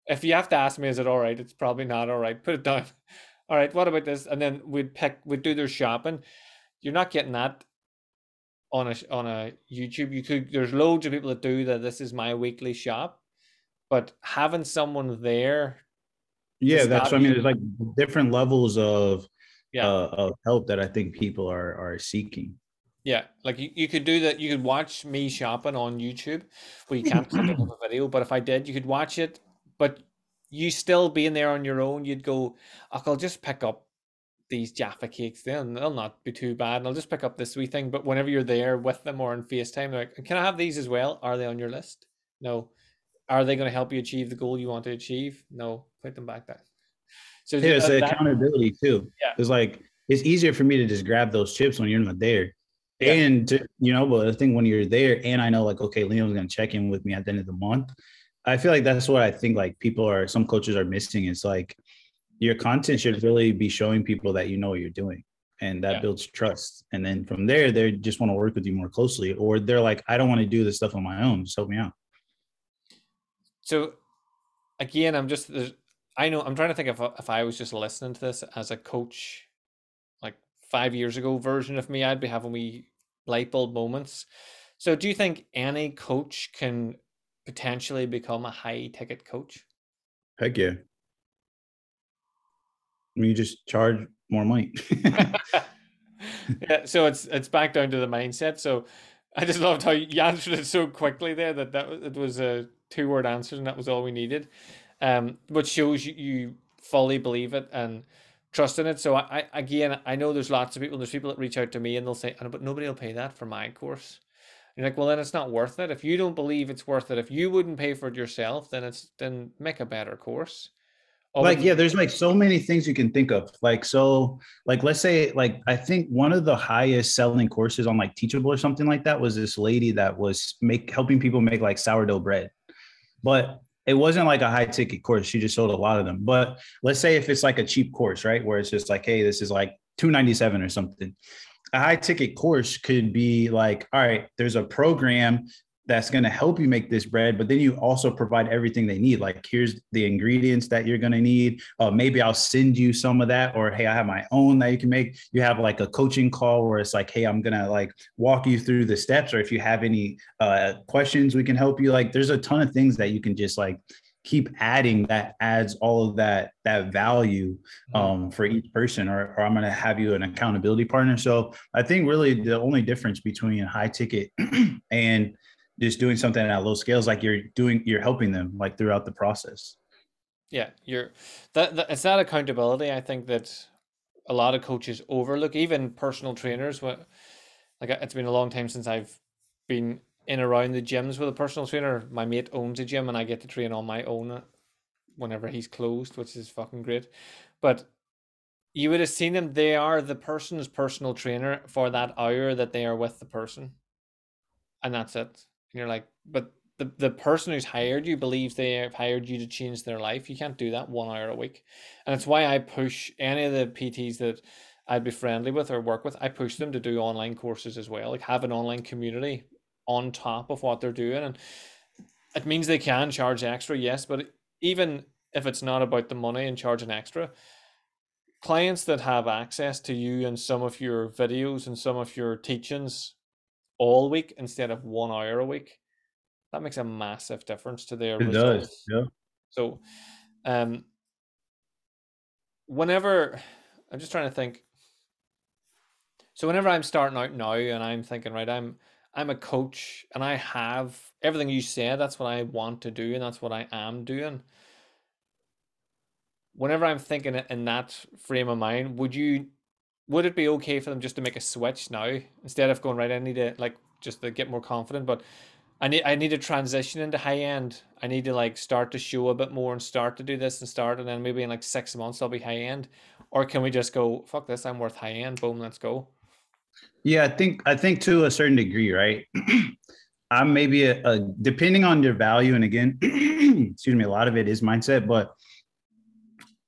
If you have to ask me, is it all right? It's probably not all right. Put it down. All right, what about this? And then we'd do their shopping. You're not getting that on a YouTube. There's loads of people that do that. This is my weekly shop, but having someone there. Yeah, that's what I mean. There's like different levels of help that I think people are seeking. Yeah, like you could do that. You could watch me shopping on YouTube. Well, you can't click on a video, but if I did, you could watch it. But you still being there on your own, you'd go, I'll just pick up these Jaffa cakes, then they'll not be too bad, and I'll just pick up this wee thing. But whenever you're there with them or in FaceTime, they're like, can I have these as well? Are they on your list? No. Are they going to help you achieve the goal you want to achieve? No. Put them back down. So yeah, it's accountability too. Yeah. It's like, it's easier for me to just grab those chips when you're not there. Yeah. And to, you know, but I think when you're there and I know like, okay, Liam's going to check in with me at the end of the month. I feel like that's what I think like some coaches are missing. It's like, your content should really be showing people that you know what you're doing, and that builds trust. And then from there, they just want to work with you more closely, or they're like, I don't want to do this stuff on my own. Just help me out. So again, I'm trying to think if I was just listening to this as a coach, like 5 years ago version of me, I'd be having wee light bulb moments. So do you think any coach can potentially become a high ticket coach? Heck yeah. You just charge more money. Yeah, so it's back down to the mindset. So I just loved how you answered it so quickly there that it was a 2-word answer, and that was all we needed, which shows you fully believe it and trust in it. So I know there's lots of people, there's people that reach out to me and they'll say, oh, but nobody will pay that for my course. And you're like, well, then it's not worth it. If you don't believe it's worth it, if you wouldn't pay for it yourself, then make a better course. Like, yeah, there's like so many things you can think of. Like, so like, let's say like, I think one of the highest selling courses on like Teachable or something like that was this lady that was helping people make like sourdough bread, but it wasn't like a high ticket course. She just sold a lot of them. But let's say if it's like a cheap course, right? Where it's just like, hey, this is like $297 or something. A high ticket course could be like, all right, there's a program that's going to help you make this bread, but then you also provide everything they need. Like, here's the ingredients that you're going to need. Maybe I'll send you some of that, or, hey, I have my own that you can make. You have like a coaching call where it's like, hey, I'm going to like walk you through the steps, or if you have any questions, we can help you. Like, there's a ton of things that you can just like keep adding that adds all of that value for each person, or I'm going to have you an accountability partner. So I think really the only difference between high ticket and just doing something at low scales, like you're helping them like throughout the process. Yeah, it's that accountability. I think that a lot of coaches overlook, even personal trainers. It's been a long time since I've been in around the gyms with a personal trainer. My mate owns a gym, and I get to train on my own whenever he's closed, which is fucking great. But you would have seen them; they are the person's personal trainer for that hour that they are with the person, and that's it. And you're like, but the person who's hired you believes they have hired you to change their life. You can't do that 1 hour a week. And it's why I push any of the PTs that I'd be friendly with or work with, I push them to do online courses as well. Like, have an online community on top of what they're doing. And it means they can charge extra, yes. But even if it's not about the money and charging extra, clients that have access to you and some of your videos and some of your teachings all week instead of 1 hour a week, that makes a massive difference to their results. It does, yeah. So whenever I'm just trying to think, so whenever I'm starting out now and I'm thinking, right, I'm a coach and I have everything you said, that's what I want to do and that's what I am doing. Whenever I'm thinking in that frame of mind, would you would it be okay for them just to make a switch now instead of going, right, I need to like just to get more confident, but I need to transition into high end. I need to like start to show a bit more and start to do this and start, and then maybe in like 6 months I'll be high end. Or can we just go, fuck this, I'm worth high end, boom, let's go. Yeah, I think to a certain degree, right? I'm maybe depending on your value, and again, excuse me, a lot of it is mindset, but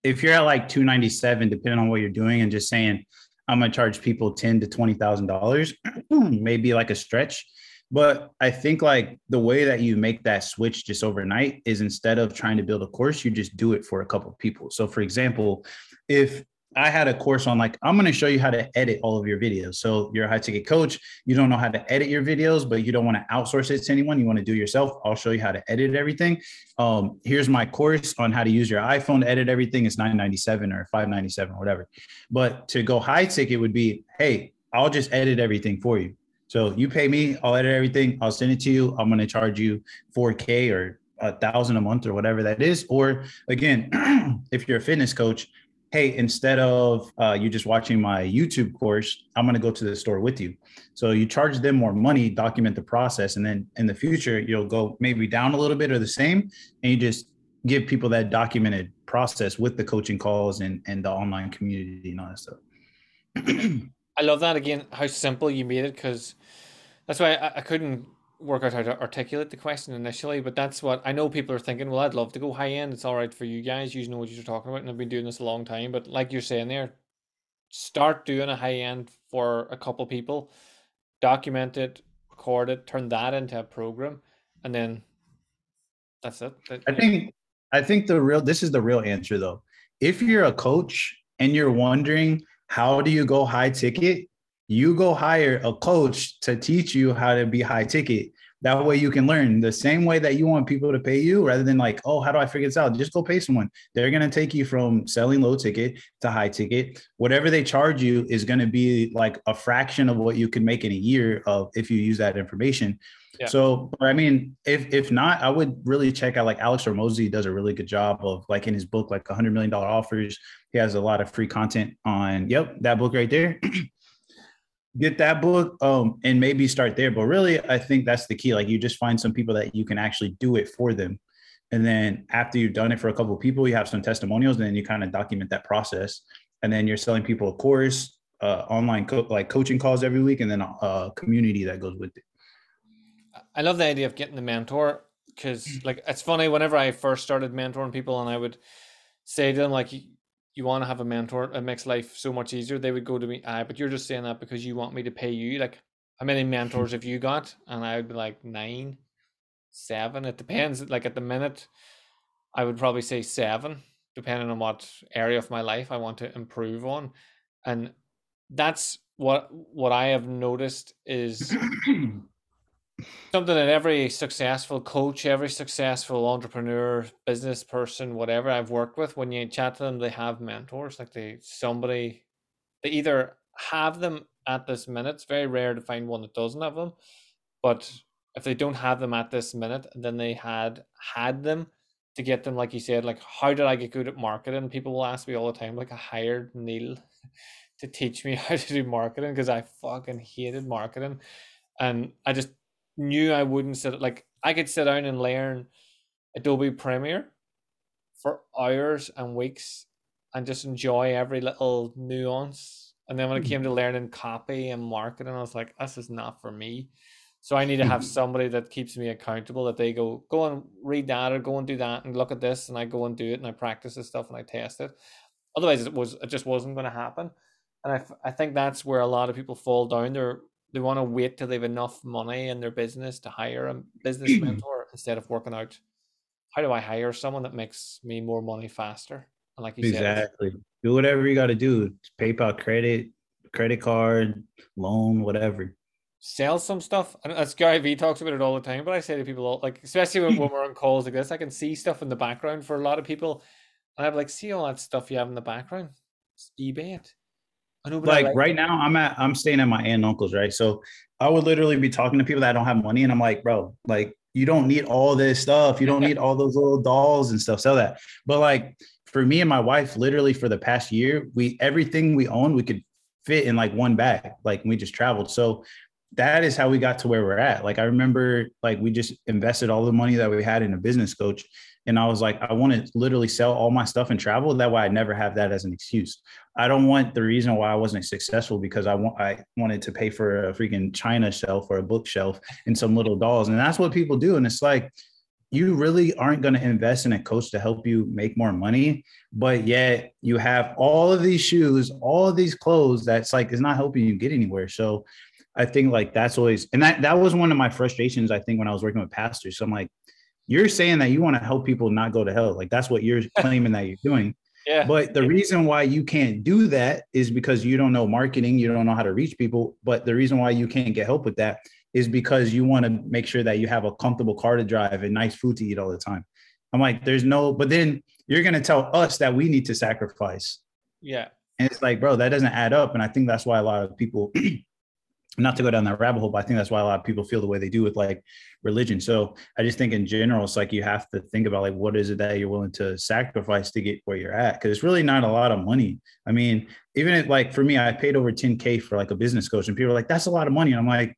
if you're at like 297, depending on what you're doing and just saying, I'm going to charge people $10,000 to $20,000, maybe like a stretch. But I think like the way that you make that switch just overnight is instead of trying to build a course, you just do it for a couple of people. So for example, if I had a course on like, I'm going to show you how to edit all of your videos. So you're a high ticket coach, you don't know how to edit your videos, but you don't want to outsource it to anyone. You want to do it yourself. I'll show you how to edit everything. Here's my course on how to use your iPhone to edit everything. It's $997 or $597 or whatever. But to go high ticket would be, hey, I'll just edit everything for you. So you pay me, I'll edit everything. I'll send it to you. I'm going to charge you $4,000 or $1,000 a month or whatever that is. Or again, if you're a fitness coach, hey, instead of you just watching my YouTube course, I'm going to go to the store with you. So you charge them more money, document the process. And then in the future, you'll go maybe down a little bit or the same. And you just give people that documented process with the coaching calls and the online community and all that stuff. I love that, again, how simple you made it, because that's why I couldn't work out how to articulate the question initially, but that's what I know people are thinking. Well, I'd love to go high end. It's all right for you guys. You know what you're talking about, and I've been doing this a long time. But like you're saying there, start doing a high end for a couple people, document it, record it, turn that into a program, and then that's it. I think this is the real answer though. If you're a coach and you're wondering how do you go high ticket, you go hire a coach to teach you how to be high ticket. That way you can learn the same way that you want people to pay you, rather than like, oh, how do I figure this out? Just go pay someone. They're going to take you from selling low ticket to high ticket. Whatever they charge you is going to be like a fraction of what you could make in a year of if you use that information. Yeah. So, I mean, if not, I would really check out like Alex Ramosi does a really good job of like in his book, like $100 million offers. He has a lot of free content on, yep, that book right there. Get that book and maybe start there. But really, I think that's the key. Like you just find some people that you can actually do it for them. And then after you've done it for a couple of people, you have some testimonials, and then you kind of document that process. And then you're selling people a course, online coaching calls every week, and then a community that goes with it. I love the idea of getting the mentor, because like it's funny, whenever I first started mentoring people and I would say to them like, you want to have a mentor, it makes life so much easier. They would go to me, but you're just saying that because you want me to pay you. Like, how many mentors have you got? And I would be like 9, 7. It depends. Like at the minute, I would probably say 7, depending on what area of my life I want to improve on. And that's what I have noticed is something that every successful coach, every successful entrepreneur, business person, whatever I've worked with, when you chat to them, they have mentors. Like they either have them at this minute. It's very rare to find one that doesn't have them. But if they don't have them at this minute, then they had them to get them. Like you said, like, how did I get good at marketing? People will ask me all the time, like, I hired Neil to teach me how to do marketing because I fucking hated marketing. And I just knew I wouldn't sit, like I could sit down and learn Adobe Premiere for hours and weeks and just enjoy every little nuance. And then when it came to learning copy and marketing, I was like, this is not for me. So I need to have somebody that keeps me accountable, that they go and read that or go and do that and look at this, and I go and do it and I practice this stuff and I test it. Otherwise it just wasn't going to happen. And I think that's where a lot of people fall down. They want to wait till they have enough money in their business to hire a business mentor instead of working out, how do I hire someone that makes me more money faster? And like you said, do whatever you got to do. PayPal credit card, loan, whatever. Sell some stuff. And as Gary V talks about it all the time, but I say to people, like, especially when we're on calls like this, I can see stuff in the background for a lot of people. And I'm like, see all that stuff you have in the background? Just eBay it. Like right now I'm staying at my aunt and uncle's, right? So I would literally be talking to people that don't have money, and I'm like, bro, like you don't need all this stuff. You don't need all those little dolls and stuff. Sell that. But like for me and my wife, literally for the past year, everything we own, we could fit in like one bag. Like we just traveled. So that is how we got to where we're at. Like, I remember, like, we just invested all the money that we had in a business coach. And I was like, I want to literally sell all my stuff and travel. That way I never have that as an excuse. I don't want the reason why I wasn't successful because I wanted to pay for a freaking China shelf or a bookshelf and some little dolls. And that's what people do. And it's like, you really aren't going to invest in a coach to help you make more money, but yet you have all of these shoes, all of these clothes that's like, it's not helping you get anywhere. So I think like that's always, and that was one of my frustrations, I think, when I was working with pastors. So I'm like, you're saying that you want to help people not go to hell. Like, that's what you're claiming that you're doing. Yeah. But the reason why you can't do that is because you don't know marketing. You don't know how to reach people. But the reason why you can't get help with that is because you want to make sure that you have a comfortable car to drive and nice food to eat all the time. I'm like, there's no, but then you're going to tell us that we need to sacrifice. Yeah. And it's like, bro, that doesn't add up. And I think that's why a lot of people, not to go down that rabbit hole, but I think that's why a lot of people feel the way they do with like religion. So I just think in general, it's like, you have to think about like, what is it that you're willing to sacrifice to get where you're at? Cause it's really not a lot of money. I mean, even if, like, for me, I paid over 10K for like a business coach, and people are like, that's a lot of money. And I'm like,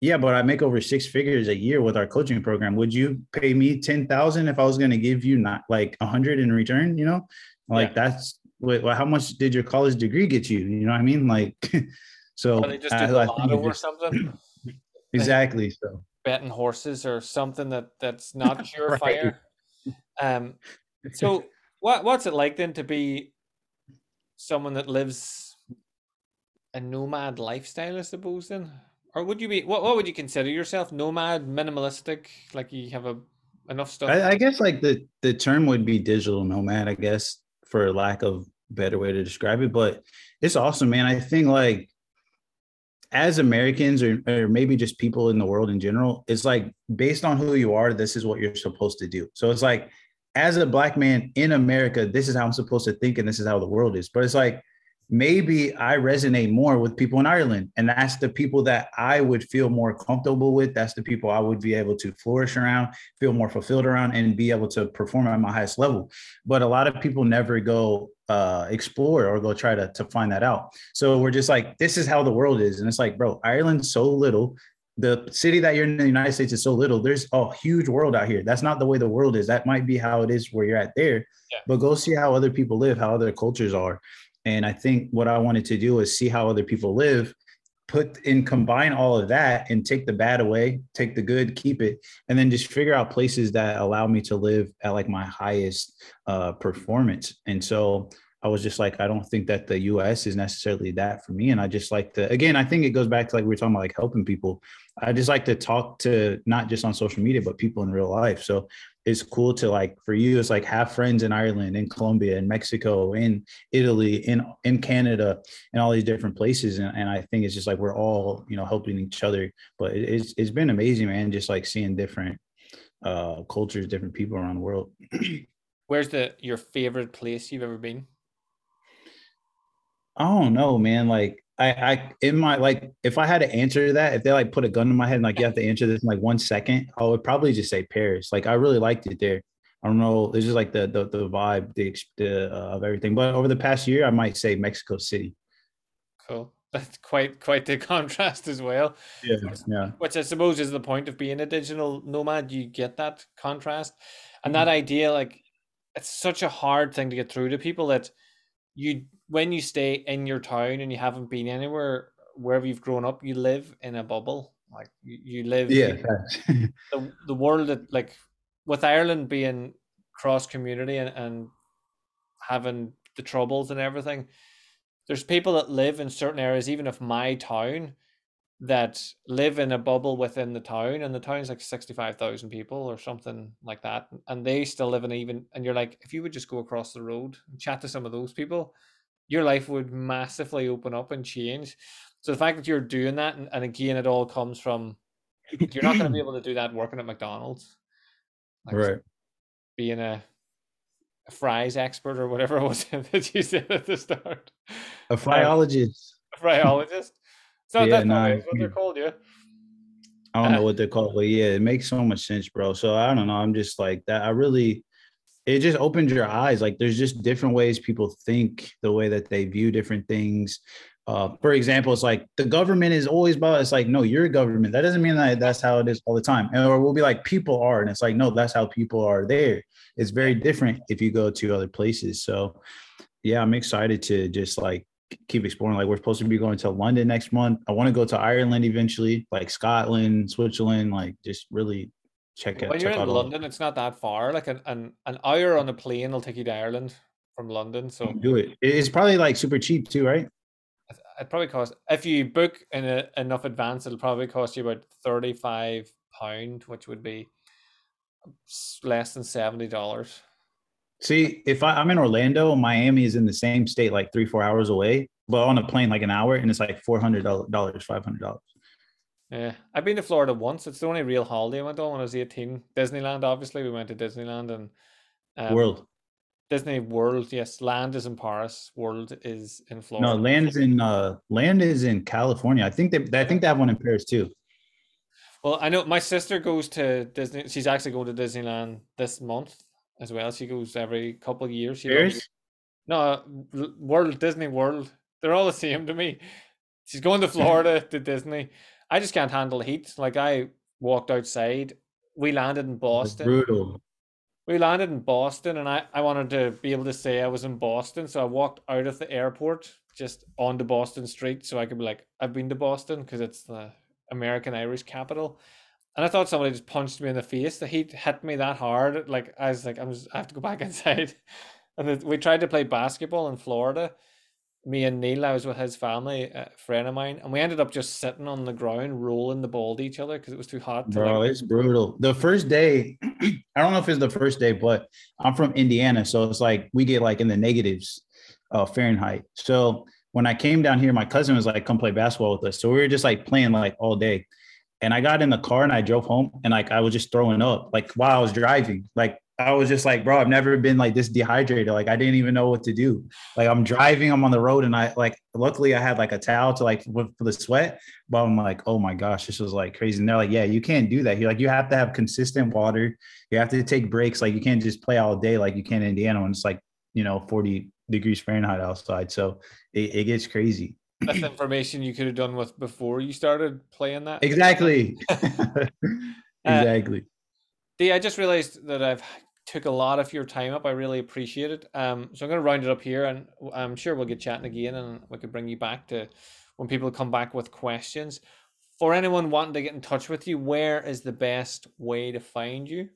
yeah, but I make over six figures a year with our coaching program. Would you pay me 10,000 if I was going to give you not like 100 in return? You know, like that's what, well, how much did your college degree get you? You know what I mean? Like, so they just did a lotto or something. Exactly. So betting horses or something that's not surefire. Right. So what's it like then to be someone that lives a nomad lifestyle, I suppose, then? Or would you be, what would you consider yourself? Nomad, minimalistic, like you have enough stuff? I guess like the term would be digital nomad, I guess, for lack of better way to describe it. But it's awesome, man. I think like, as Americans or maybe just people in the world in general, it's like, based on who you are, this is what you're supposed to do. So it's like, as a black man in America, this is how I'm supposed to think, and this is how the world is. But it's like, maybe I resonate more with people in Ireland, and that's the people that I would feel more comfortable with. That's the people I would be able to flourish around, feel more fulfilled around, and be able to perform at my highest level. But a lot of people never go explore or go try to find that out. So we're just like, this is how the world is. And it's like, bro, Ireland's so little. The city that you're in the United States is so little. There's a huge world out here. That's not the way the world is. That might be how it is where you're at there, yeah. But go see how other people live, how other cultures are. And I think what I wanted to do is see how other people live, put in, combine all of that and take the bad away, take the good, keep it, and then just figure out places that allow me to live at like my highest performance. And so I was just like, I don't think that the US is necessarily that for me. And I just like to, again, I think it goes back to like, we were talking about like helping people. I just like to talk to not just on social media, but people in real life. So it's cool to like, for you, it's like have friends in Ireland, in Colombia, in Mexico, in Italy, in Canada, and all these different places. And I think it's just like, we're all, you know, helping each other, but it's been amazing, man. Just like seeing different cultures, different people around the world. Where's your favorite place you've ever been? I don't know, man. Like I in my, like, if I had to answer that, if they like put a gun to my head and like, you have to answer this in like 1 second, I would probably just say Paris. Like, I really liked it there. I don't know. It's just like the vibe, of everything. But over the past year, I might say Mexico City. Cool. That's quite the contrast as well. Yeah. Yeah. Which I suppose is the point of being a digital nomad. You get that contrast and that idea. Like, it's such a hard thing to get through to people that when you stay in your town and you haven't been anywhere, wherever you've grown up, you live in a bubble. Like you live, yeah. the world that, like, with Ireland being cross community and having the troubles and everything, there's people that live in certain areas, even of my town, that live in a bubble within the town, and the town's like 65,000 people or something like that, and they still live in and you're like, if you would just go across the road and chat to some of those people, your life would massively open up and change. So the fact that you're doing that, and again, it all comes from, you're not going to be able to do that working at McDonald's, like, right, being a fries expert or whatever it was that you said at the start, a fryologist. So yeah, that's what they're called, yeah. I don't know what they're called, but yeah, it makes so much sense, bro. So I don't know. I'm just like that. It just opened your eyes. Like, there's just different ways people think, the way that they view different things. For example, it's like the government is always about, it's like, no, you're a government. That doesn't mean that that's how it is all the time. And, or we'll be like, people are, and it's like, no, that's how people are there. It's very different if you go to other places. So yeah, I'm excited to just like keep exploring. Like we're supposed to be going to London next month. I want to go to Ireland eventually, like Scotland, Switzerland, like just really check it out. When you're in London, it's not that far. Like an hour on a plane will take you to Ireland from London. So do it. It's probably like super cheap too, right? It probably costs, if you book in enough advance, it'll probably cost you about £35, which would be less than $70. See, if I'm in Orlando, Miami is in the same state, like 3-4 hours away, but on a plane, like an hour, and it's like $400, $500. Yeah, I've been to Florida once. It's the only real holiday I went on when I was 18. Disneyland, obviously, we went to Disneyland and World. Disney World, yes. Land is in Paris. World is in Florida. No, land is in California. I think they have one in Paris too. Well, I know my sister goes to Disney. She's actually going to Disneyland this month as well. She goes every couple of years. Paris? No, World, Disney World. They're all the same to me. She's going to Florida to Disney. I just can't handle the heat. Like I walked outside. We landed in Boston. That's brutal. We landed in Boston, and I wanted to be able to say I was in Boston. So I walked out of the airport just onto Boston Street so I could be like, I've been to Boston, because it's the American Irish capital. And I thought somebody just punched me in the face. The heat hit me that hard. Like, I was like, I have to go back inside. And we tried to play basketball in Florida. Me and Neil, I was with his family, a friend of mine, and we ended up just sitting on the ground, rolling the ball to each other because it was too hot. Bro, it's brutal. The first day, I don't know if it's the first day, but I'm from Indiana, so it's like we get like in the negatives Fahrenheit. So when I came down here, my cousin was like, come play basketball with us. So we were just like playing like all day. And I got in the car and I drove home, and like I was just throwing up like while I was driving. Like I was just like, bro, I've never been like this dehydrated. Like I didn't even know what to do. Like I'm driving, I'm on the road, and I like, luckily I had like a towel to like for the sweat, but I'm like, oh my gosh, this was like crazy. And they're like, yeah, you can't do that. You're like, you have to have consistent water. You have to take breaks. Like you can't just play all day like you can in Indiana when it's like, you know, 40 degrees Fahrenheit outside. So it gets crazy. That's information you could have done with before you started playing that. Exactly. Exactly. Dee, I just realized that I've took a lot of your time up. I really appreciate it. So I'm going to round it up here, and I'm sure we'll get chatting again, and we could bring you back to when people come back with questions. For anyone wanting to get in touch with you, where is the best way to find you?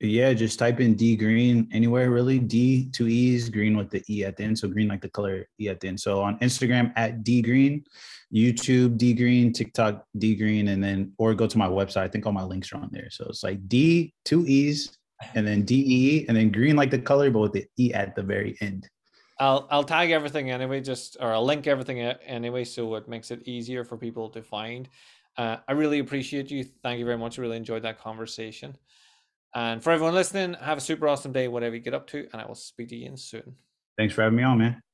Yeah, just type in Dee Green anywhere, really. D, two E's, Green with the E at the end. So Green like the color, E at the end. So on Instagram at Dee Green, YouTube Dee Green, TikTok Dee Green, and then or go to my website. I think all my links are on there. So it's like D, two E's, and then D-E, and then Green like the color, but with the E at the very end. I'll tag everything anyway, or I'll link everything anyway, so it makes it easier for people to find. I really appreciate you. Thank you very much. I really enjoyed that conversation. And for everyone listening, have a super awesome day, whatever you get up to, and I will speak to you again soon. Thanks for having me on, man.